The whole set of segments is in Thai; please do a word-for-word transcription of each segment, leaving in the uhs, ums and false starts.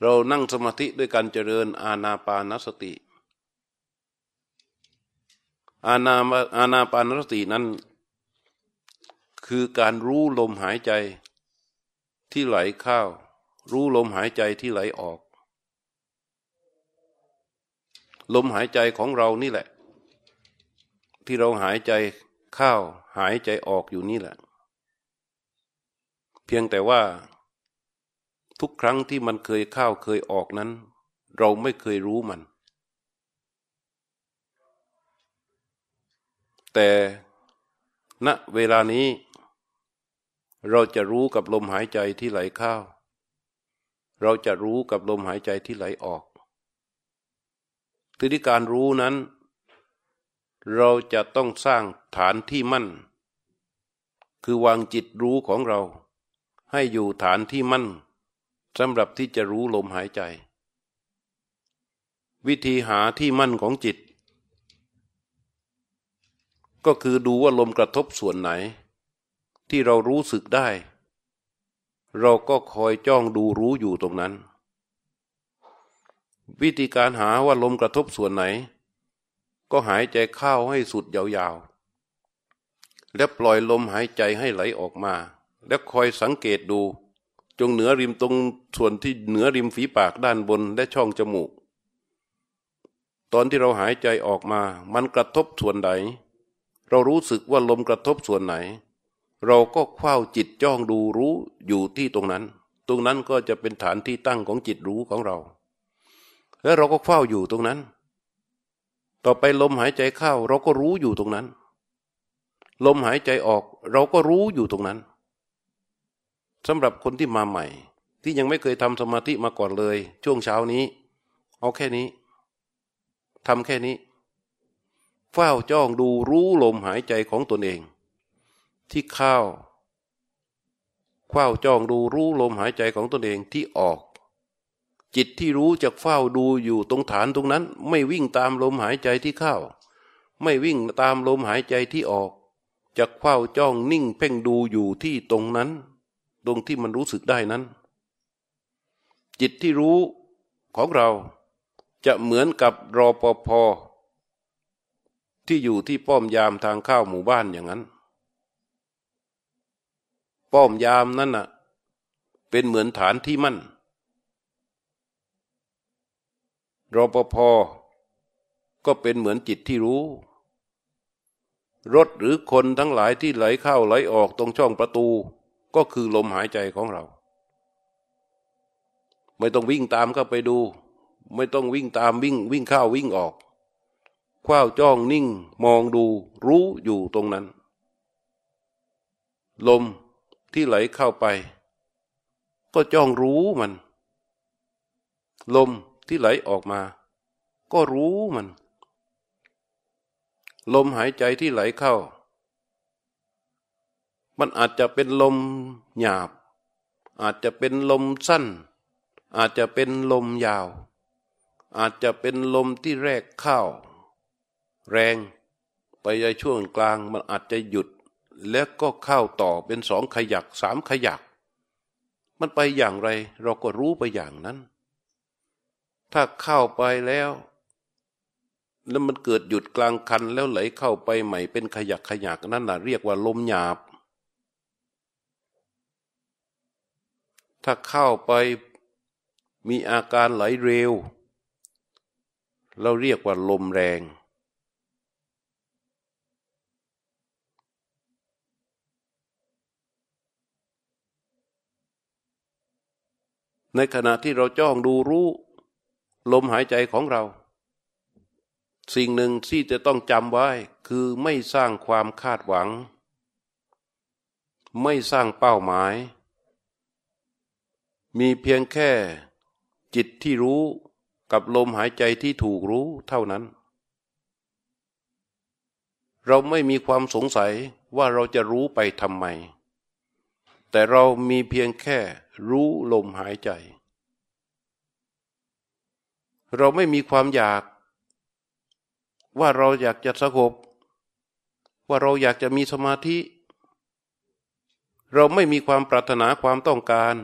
เรานั่งสมาธิด้วยการเจริญอานาปานสติอานาอานาปานสตินั้นคือการรู้ลมหายใจที่ไหลเข้ารู้ลมหายใจที่ไหลออกลมหายใจของเรานี่แหละที่เราหายใจเข้าหายใจออกอยู่นี่แหละเพียงแต่ว่าทุกครั้งที่มันเคยเข้าเคยออกนั้นเราไม่เคยรู้มันแต่ณเวลานี้เราจะรู้กับลมหายใจที่ไหลเข้าเราจะรู้กับลมหายใจที่ไหลออกที่การรู้นั้นเราจะต้องสร้างฐานที่มั่นคือวางจิตรู้ของเราให้อยู่ฐานที่มั่นสำหรับที่จะรู้ลมหายใจวิธีหาที่มั่นของจิตก็คือดูว่าลมกระทบส่วนไหนที่เรารู้สึกได้เราก็คอยจ้องดูรู้อยู่ตรงนั้นวิธีการหาว่าลมกระทบส่วนไหนก็หายใจเข้าให้สุดยาวๆแล้วปล่อยลมหายใจให้ไหลออกมาแล้วคอยสังเกตดูจงเหนือริมตรงส่วนที่เหนือริมฝีปากด้านบนและช่องจมูกตอนที่เราหายใจออกมามันกระทบส่วนไหนเรารู้สึกว่าลมกระทบส่วนไหนเราก็คว้าจิตจ้องดูรู้อยู่ที่ตรงนั้นตรงนั้นก็จะเป็นฐานที่ตั้งของจิตรู้ของเราแล้วเราก็เฝ้าอยู่ตรงนั้นต่อไปลมหายใจเข้าเราก็รู้อยู่ตรงนั้นลมหายใจออกเราก็รู้อยู่ตรงนั้นสำหรับคนที่มาใหม่ที่ยังไม่เคยทำสมาธิมาก่อนเลยช่วงเช้านี้เอาแค่นี้ทำแค่นี้เฝ้าจ้องดูรู้ลมหายใจของตนเองที่เข้าเฝ้าจ้องดูรู้ลมหายใจของตนเองที่ออกจิตที่รู้จักเฝ้าดูอยู่ตรงฐานตรงนั้นไม่วิ่งตามลมหายใจที่เข้าไม่วิ่งตามลมหายใจที่ออกจักเฝ้าจ้องนิ่งเพ่งดูอยู่ที่ตรงนั้นตรงที่มันรู้สึกได้นั้นจิตที่รู้ของเราจะเหมือนกับรปภ.ที่อยู่ที่ป้อมยามทางเข้าหมู่บ้านอย่างนั้นป้อมยามนั้นน่ะเป็นเหมือนฐานที่มั่นรปภ.ก็เป็นเหมือนจิตที่รู้รถหรือคนทั้งหลายที่ไหลเข้าไหลออกตรงช่องประตูก็คือลมหายใจของเราไม่ต้องวิ่งตามเข้าไปดูไม่ต้องวิ่งตามวิ่งวิ่งเข้าวิ่งออกคว้าจ้องนิ่งมองดูรู้อยู่ตรงนั้นลมที่ไหลเข้าไปก็จ้องรู้มันลมที่ไหลออกมาก็รู้มันลมหายใจที่ไหลเข้ามันอาจจะเป็นลมหยาบอาจจะเป็นลมสั้นอาจจะเป็นลมยาวอาจจะเป็นลมที่แรกเข้าแรงไปในช่วงกลางมันอาจจะหยุดแล้วก็เข้าต่อเป็นสองขยักสามขยักมันไปอย่างไรเราก็รู้ไปอย่างนั้นถ้าเข้าไปแล้วแล้วมันเกิดหยุดกลางคันแล้วไหลเข้าไปใหม่เป็นขยักขยักนั่นน่ะเรียกว่าลมหยาบถ้าเข้าไปมีอาการไหลเร็วเราเรียกว่าลมแรงในขณะที่เราจ้องดูรู้ลมหายใจของเราสิ่งหนึ่งที่จะต้องจำไว้คือไม่สร้างความคาดหวังไม่สร้างเป้าหมายมีเพียงแค่จิตที่รู้กับลมหายใจที่ถูกรู้เท่านั้นเราไม่มีความสงสัยว่าเราจะรู้ไปทำไมแต่เรามีเพียงแค่รู้ลมหายใจเราไม่มีความอยากว่าเราอยากจะสงบว่าเราอยากจะมีสมาธิเราไม่มีความปรารถนาความต้องการ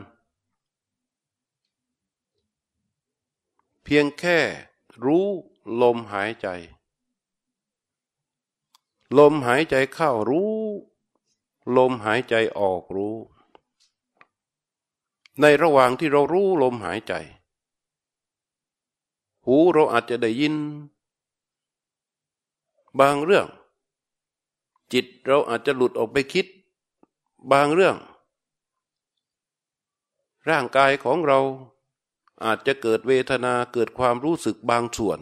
เพียงแค่รู้ลมหายใจลมหายใจเข้ารู้ลมหายใจออกรู้ในระหว่างที่เรารู้ลมหายใจหูเราอาจจะได้ยินบางเรื่องจิตเราอาจจะหลุดออกไปคิดบางเรื่องร่างกายของเราอาจจะเกิดเวทนาเกิดความรู้สึกบางส่วน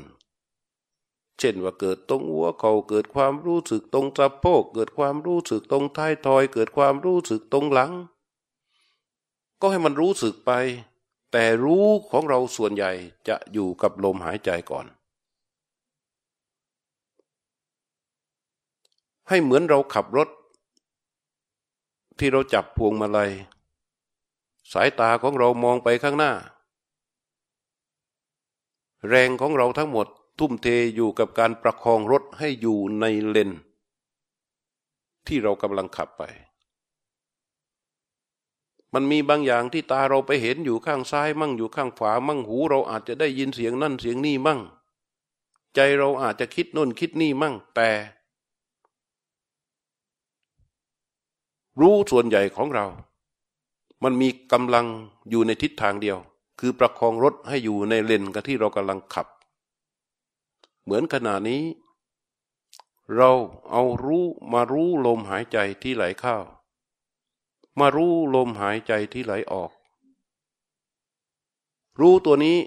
เช่นว่าเกิดตรงหัวเข่าเกิดความรู้สึกตรงสะโพกเกิดความรู้สึกตรงท้ายทอยเกิดความรู้สึกตรงหลังก็ให้มันรู้สึกไปแต่รู้ของเราส่วนใหญ่จะอยู่กับลมหายใจก่อนให้เหมือนเราขับรถที่เราจับพวงมาลัยสายตาของเรามองไปข้างหน้าแรงของเราทั้งหมดทุ่มเทอยู่กับการประคองรถให้อยู่ในเลนที่เรากำลังขับไปมันมีบางอย่างที่ตาเราไปเห็นอยู่ข้างซ้ายมั่งอยู่ข้างขวามั่งหูเราอาจจะได้ยินเสียงนั่นเสียงนี่มั่งใจเราอาจจะคิดโน่นคิดนี่มั่งแต่รู้ส่วนใหญ่ของเรามันมีกำลังอยู่ในทิศทางเดียวคือประคองรถให้อยู่ในเลนกับที่เรากำลังขับเหมือนขณะนี้เราเอารู้มารู้ลมหายใจที่ไหลเข้ามารู้ลมหายใจที่ไหลออกรู้ตัวนี้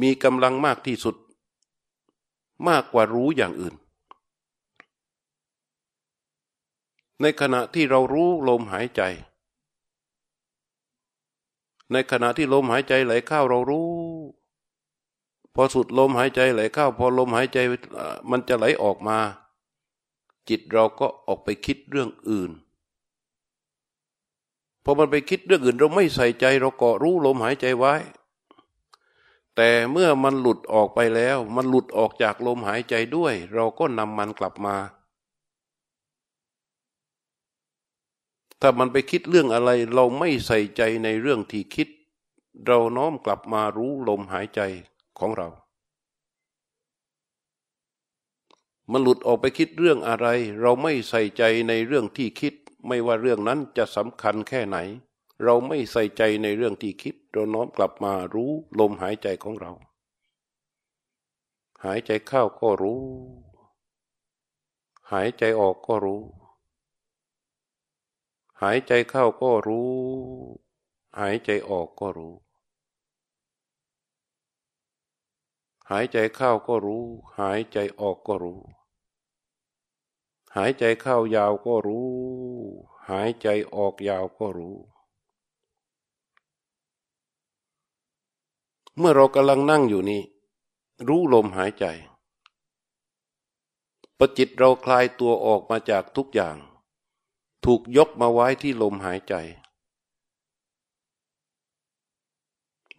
มีกำลังมากที่สุดมากกว่ารู้อย่างอื่นในขณะที่เรารู้ลมหายใจในขณะที่ลมหายใจไหลเข้าเรารู้พอสุดลมหายใจไหลเข้าพอลมหายใจมันจะไหลออกมาจิตเราก็ออกไปคิดเรื่องอื่นพอมันไปคิดเรื่องอื่นเราไม่ใส่ใจเราก็รู้ลมหายใจไว้แต่เมื่อมันหลุดออกไปแล้วมันหลุดออกจากลมหายใจด้วยเราก็นำมันกลับมาถ้ามันไปคิดเรื่องอะไรเราไม่ใส่ใจในเรื่องที่คิดเราน้อมกลับมารู้ลมหายใจของเรามันหลุดออกไปคิดเรื่องอะไรเราไม่ใส่ใจในเรื่องที่คิดไม่ว่าเรื่องนั้นจะสำคัญแค่ไหนเราไม่ใส่ใจในเรื่องที่คิดเราน้อมกลับมารู้ลมหายใจของเราหายใจเข้าก็รู้หายใจออกก็รู้หายใจเข้าก็รู้หายใจออกก็รู้หายใจเข้าก็รู้หายใจออกก็รู้หายใจเข้ายาวก็รู้หายใจออกยาวก็รู้เมื่อเรากำลังนั่งอยู่นี้รู้ลมหายใจพอจิตเราคลายตัวออกมาจากทุกอย่างถูกยกมาไว้ที่ลมหายใจ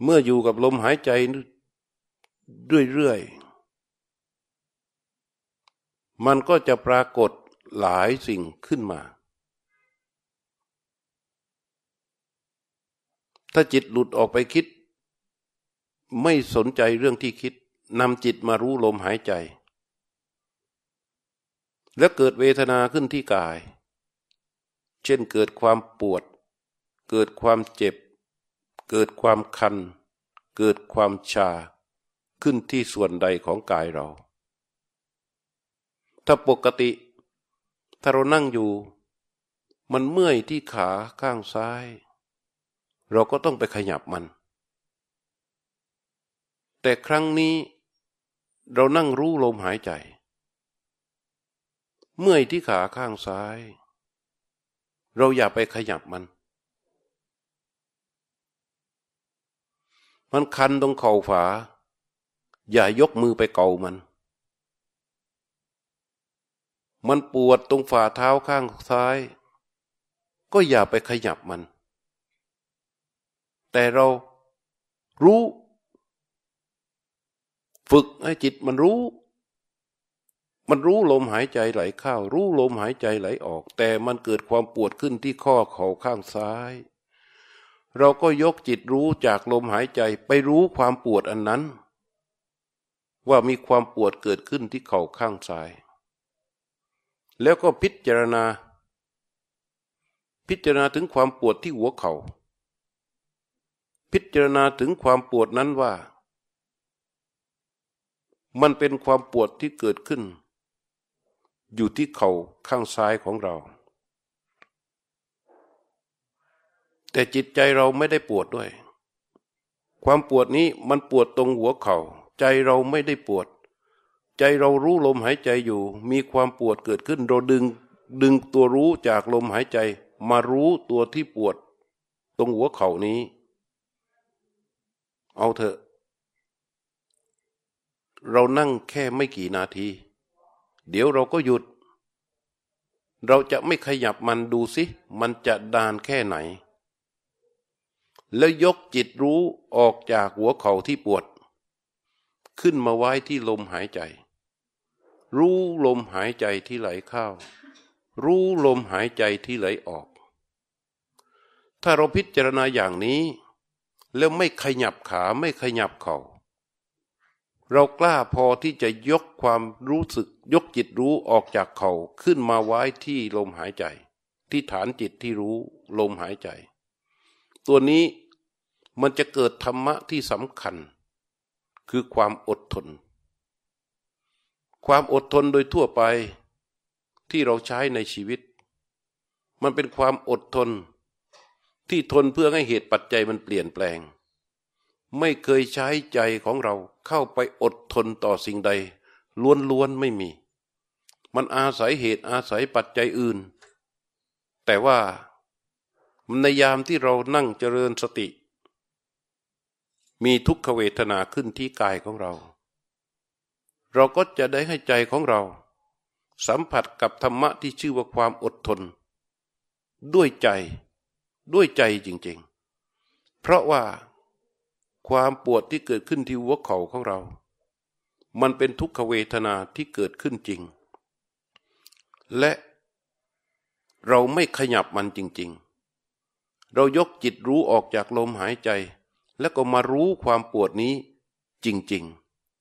เมื่ออยู่กับลมหายใจเรื่อยๆมันก็จะปรากฏหลายสิ่งขึ้นมาถ้าจิตหลุดออกไปคิดไม่สนใจเรื่องที่คิดนำจิตมารู้ลมหายใจแล้วเกิดเวทนาขึ้นที่กายเช่นเกิดความปวดเกิดความเจ็บเกิดความคันเกิดความชาขึ้นที่ส่วนใดของกายเราถ้าปกติถ้าเรานั่งอยู่มันเมื่อยที่ขาข้างซ้ายเราก็ต้องไปขยับมันแต่ครั้งนี้เรานั่งรู้ลมหายใจเมื่อยที่ขาข้างซ้ายเราอย่าไปขยับมันมันคันตรงเข่าขวาอย่ายกมือไปเกามันมันปวดตรงฝ่าเท้าข้างซ้ายก็อย่าไปขยับมันแต่เรารู้ฝึกให้จิตมันรู้มันรู้ลมหายใจไหลเข้ารู้ลมหายใจไหลออกแต่มันเกิดความปวดขึ้นที่ข้อเข่าข้างซ้ายเราก็ยกจิตรู้จากลมหายใจไปรู้ความปวดอันนั้น ว่ามีความปวดเกิดขึ้นที่เข่าข้างซ้ายแล้วก็พิจารณาพิจารณาถึงความปวดที่หัวเขา่าพิจารณาถึงความปวดนั้นว่ามันเป็นความปวดที่เกิดขึ้นอยู่ที่เข่าข้างซ้ายของเราแต่จิตใจเราไม่ได้ปวดด้วยความปวดนี้มันปวดตรงหัวเขา่าใจเราไม่ได้ปวดใจเรารู้ลมหายใจอยู่มีความปวดเกิดขึ้นเราดึงดึงตัวรู้จากลมหายใจมารู้ตัวที่ปวดตรงหัวเข่านี้เอาเถอะเรานั่งแค่ไม่กี่นาทีเดี๋ยวเราก็หยุดเราจะไม่ขยับมันดูสิมันจะดานแค่ไหนแล้วยกจิตรู้ออกจากหัวเข่าที่ปวดขึ้นมาไว้ที่ลมหายใจรู้ลมหายใจที่ไหลเข้ารู้ลมหายใจที่ไหลออกถ้าเราพิจารณาอย่างนี้แล้วไม่ขยับขาไม่ขยับเข่าเรากล้าพอที่จะยกความรู้สึกยกจิตรู้ออกจากเข่าขึ้นมาไว้ที่ลมหายใจที่ฐานจิตที่รู้ลมหายใจตัวนี้มันจะเกิดธรรมะที่สำคัญคือความอดทนความอดทนโดยทั่วไปที่เราใช้ในชีวิตมันเป็นความอดทนที่ทนเพื่อให้เหตุปัจจัยมันเปลี่ยนแปลงไม่เคยใช้ใจของเราเข้าไปอดทนต่อสิ่งใดล้วนๆไม่มีมันอาศัยเหตุอาศัยปัจจัยอื่นแต่ว่าในยามที่เรานั่งเจริญสติมีทุกขเวทนาขึ้นที่กายของเราเราก็จะได้ให้ใจของเราสัมผัสกับธรรมะที่ชื่อว่าความอดทนด้วยใจด้วยใจจริงๆเพราะว่าความปวดที่เกิดขึ้นที่หัวเข่าของเรามันเป็นทุกขเวทนาที่เกิดขึ้นจริงและเราไม่ขยับมันจริงๆเรายกจิตรู้ออกจากลมหายใจแล้วก็มารู้ความปวดนี้จริง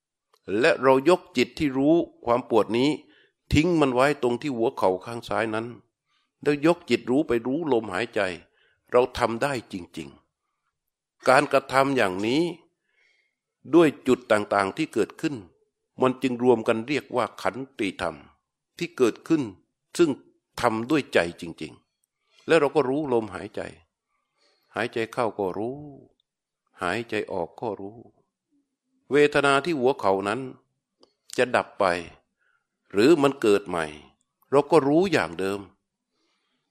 ๆและเรายกจิตที่รู้ความปวดนี้ทิ้งมันไว้ตรงที่หัวเข่าข้างซ้ายนั้นแล้วยกจิตรู้ไปรู้ลมหายใจเราทำได้จริงๆการกระทำอย่างนี้ด้วยจุดต่างๆที่เกิดขึ้นมันจึงรวมกันเรียกว่าขันติธรรมที่เกิดขึ้นซึ่งทำด้วยใจจริงๆแล้วเราก็รู้ลมหายใจหายใจเข้าก็รู้หายใจออกก็รู้เวทนาที่หัวเข่านั้นจะดับไปหรือมันเกิดใหม่เราก็รู้อย่างเดิม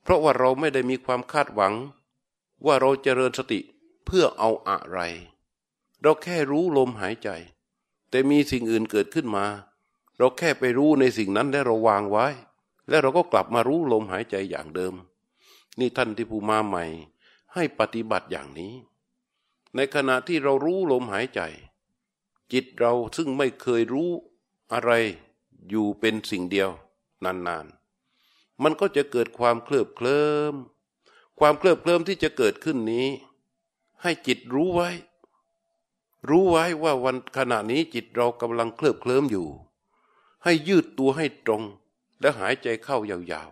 เพราะว่าเราไม่ได้มีความคาดหวังว่าเราเจริญสติเพื่อเอาอะไรเราแค่รู้ลมหายใจแต่มีสิ่งอื่นเกิดขึ้นมาเราแค่ไปรู้ในสิ่งนั้นและเราวางไว้และเราก็กลับมารู้ลมหายใจอย่างเดิมนี่ท่านที่ผู้มาใหม่ให้ปฏิบัติอย่างนี้ในขณะที่เรารู้ลมหายใจจิตเราซึ่งไม่เคยรู้อะไรอยู่เป็นสิ่งเดียวนานๆมันก็จะเกิดความเคลิบเคลิ้มความเคลิบเคลิ้มที่จะเกิดขึ้นนี้ให้จิตรู้ไว้รู้ไว้ว่าวันขณะนี้จิตเรากำลังเคลิบเคลิ้มอยู่ให้ยืดตัวให้ตรงและหายใจเข้ายาว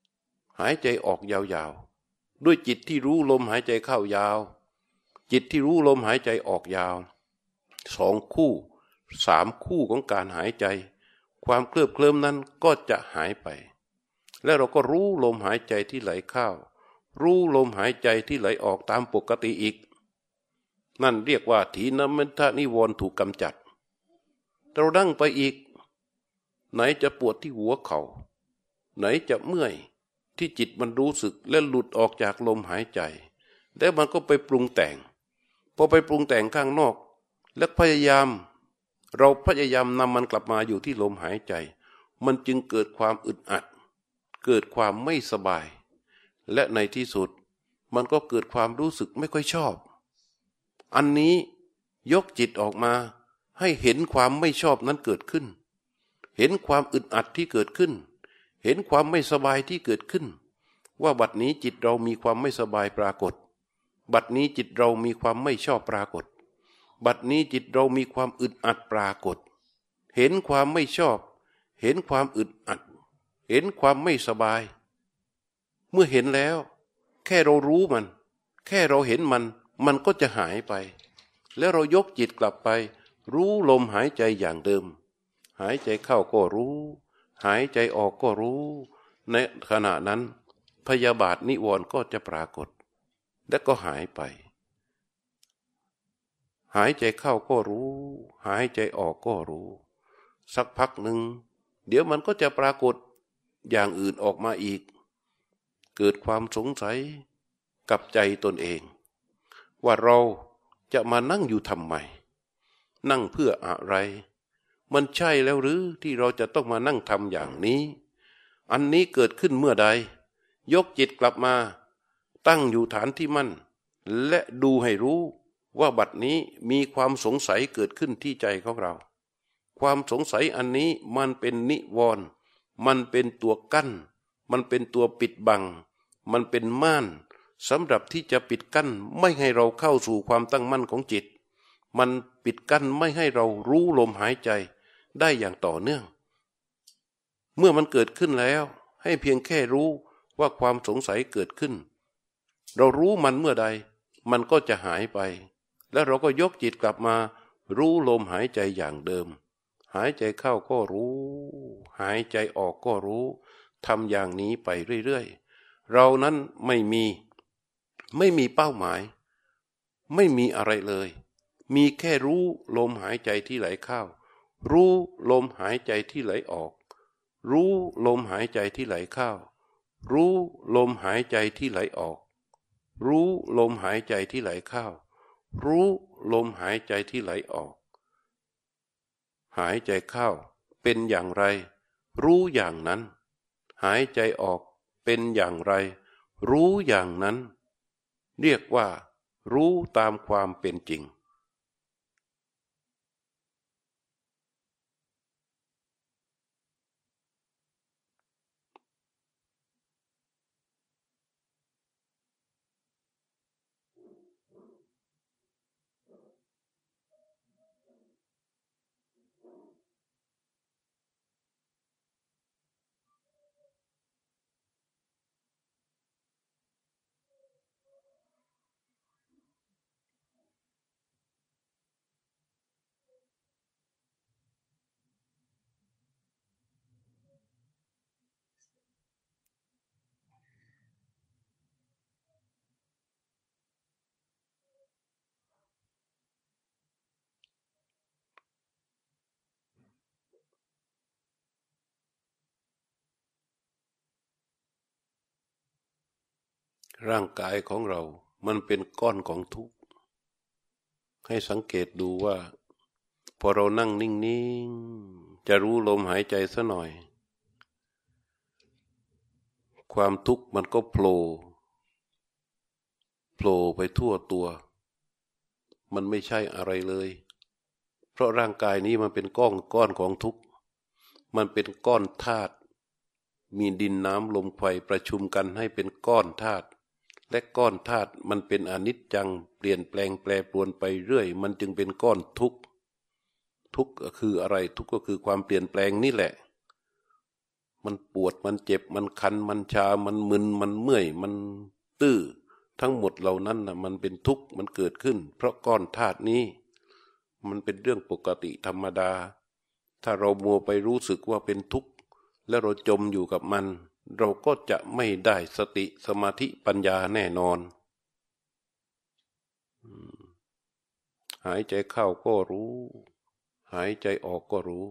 ๆหายใจออกยาวๆด้วยจิตที่รู้ลมหายใจเข้ายาวจิตที่รู้ลมหายใจออกยาวสองคู่สามคู่ของการหายใจความเคลิบเคลิ้มนั้นก็จะหายไปและเราก็รู้ลมหายใจที่ไหลเข้ารู้ลมหายใจที่ไหลออกตามปกติอีกนั่นเรียกว่าถีนมิทธนิวรณ์ถูกกำจัดเราดั้งไปอีกไหนจะปวดที่หัวเข่าไหนจะเมื่อยที่จิตมันรู้สึกและหลุดออกจากลมหายใจแล้วมันก็ไปปรุงแต่งพอไปปรุงแต่งข้างนอกและพยายามเราพยายามนำมันกลับมาอยู่ที่ลมหายใจมันจึงเกิดความอึดอัดเกิดความไม่สบายและในที่สุดมันก็เกิดความรู้สึกไม่ค่อยชอบอันนี้ยกจิตออกมาให้เห็นความไม่ชอบนั้นเกิดขึ้นเห็นความอึดอัดที่เกิดขึ้นเห็นความไม่สบายที่เกิดขึ้นว่าบัดนี้จิตเรามีความไม่สบายปรากฏบัดนี้จิตเรามีความไม่ชอบปรากฏบัดนี้จิตเรามีความอึดอัดปรากฏ เห็นความไม่ชอบเห็นความอึดอัดเห็นความไม่สบายเมื่อเห็นแล้วแค่เรารู้มันแค่เราเห็นมันมันก็จะหายไปแล้วเรายกจิตกลับไปรู้ลมหายใจอย่างเดิมหายใจเข้าก็รู้หายใจออกก็รู้ในขณะนั้นพยาบาทนิวรณ์ก็จะปรากฏและก็หายไปหายใจเข้าก็รู้หายใจออกก็รู้สักพักหนึ่งเดี๋ยวมันก็จะปรากฏอย่างอื่นออกมาอีกเกิดความสงสัยกับใจตนเองว่าเราจะมานั่งอยู่ทำไมนั่งเพื่ออะไรมันใช่แล้วหรือที่เราจะต้องมานั่งทำอย่างนี้อันนี้เกิดขึ้นเมื่อใดยกจิตกลับมาตั้งอยู่ฐานที่มั่นและดูให้รู้ว่าบัดนี้มีความสงสัยเกิดขึ้นที่ใจของเราความสงสัยอันนี้มันเป็นนิวรณ์มันเป็นตัวกั้นมันเป็นตัวปิดบังมันเป็นม่านสำหรับที่จะปิดกั้นไม่ให้เราเข้าสู่ความตั้งมั่นของจิตมันปิดกั้นไม่ให้เรารู้ลมหายใจได้อย่างต่อเนื่องเมื่อมันเกิดขึ้นแล้วให้เพียงแค่รู้ว่าความสงสัยเกิดขึ้นเรารู้มันเมื่อใดมันก็จะหายไปแล้วเราก็ยกจิตกลับมารู้ลมหายใจอย่างเดิมหายใจเข้าก็รู้หายใจออกก็รู้ทำอย่างนี้ไปเรื่อยๆเรานั้นไม่มีไม่มีเป้าหมายไม่มีอะไรเลยมีแค่รู้ลมหายใจที่ไหลเข้ารู้ลมหายใจที่ไหลออกรู้ลมหายใจที่ไหลเข้ารู้ลมหายใจที่ไหลออกรู้ลมหายใจที่ไหลเข้ารู้ลมหายใจที่ไหลออกหายใจเข้าเป็นอย่างไรรู้อย่างนั้นหายใจออกเป็นอย่างไรรู้อย่างนั้นเรียกว่ารู้ตามความเป็นจริงร่างกายของเรามันเป็นก้อนของทุกข์ให้สังเกตดูว่าพอเรานั่งนิ่งๆจะรู้ลมหายใจซะหน่อยความทุกข์มันก็โผล่โผล่ไปทั่วตัวมันไม่ใช่อะไรเลยเพราะร่างกายนี้มันเป็นก้อนก้อนของทุกข์มันเป็นก้อนธาตุมีดินน้ำลมไฟประชุมกันให้เป็นก้อนธาตุและก้อนธาตุมันเป็นอนิจจังเปลี่ยนแปลงแปรปรวนไปเรื่อยมันจึงเป็นก้อนทุกข์ทุกข์ก็คืออะไรทุกข์ก็คือความเปลี่ยนแปลงนี่แหละมันปวดมันเจ็บมันคันมันชามันมึนมันเมื่อยมันตื้อทั้งหมดเหล่านั้นนะมันเป็นทุกข์มันเกิดขึ้นเพราะก้อนธาตุนี้มันเป็นเรื่องปกติธรรมดาถ้าเรามัวไปรู้สึกว่าเป็นทุกข์และเราจมอยู่กับมันเราก็จะไม่ได้สติสมาธิปัญญาแน่นอนหายใจเข้าก็รู้หายใจออกก็รู้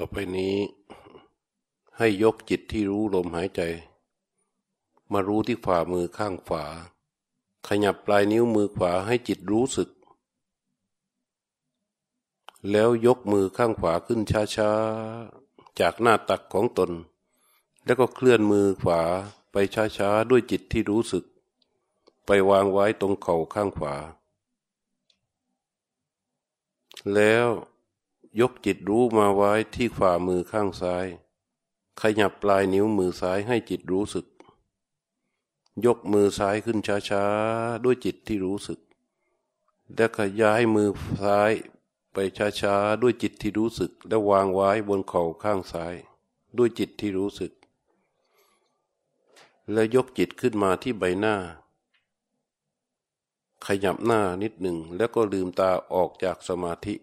ต่อไปนี้ให้ยกจิตที่รู้ลมหายใจมารู้ที่ฝ่ามือข้างขวาขยับปลายนิ้วมือขวาให้จิตรู้สึกแล้วยกมือข้างขวาขึ้นช้าๆจากหน้าตักของตนแล้วก็เคลื่อนมือขวาไปช้าๆด้วยจิตที่รู้สึกไปวางไว้ตรงเข่าข้างขวาแล้วยกจิตรู้มาไว้ที่ฝ่ามือข้างซ้ายขยับปลายนิ้วมือซ้ายให้จิตรู้สึกยกมือซ้ายขึ้นช้าๆด้วยจิตที่รู้สึกและขย้ายมือซ้ายไปช้าๆด้วยจิตที่รู้สึกและวางไว้บนเข่าข้างซ้ายด้วยจิตที่รู้สึกและยกจิตขึ้นมาที่ใบหน้าขยับหน้านิดหนึ่งแล้วก็ลืมตาออกจากสมาธิ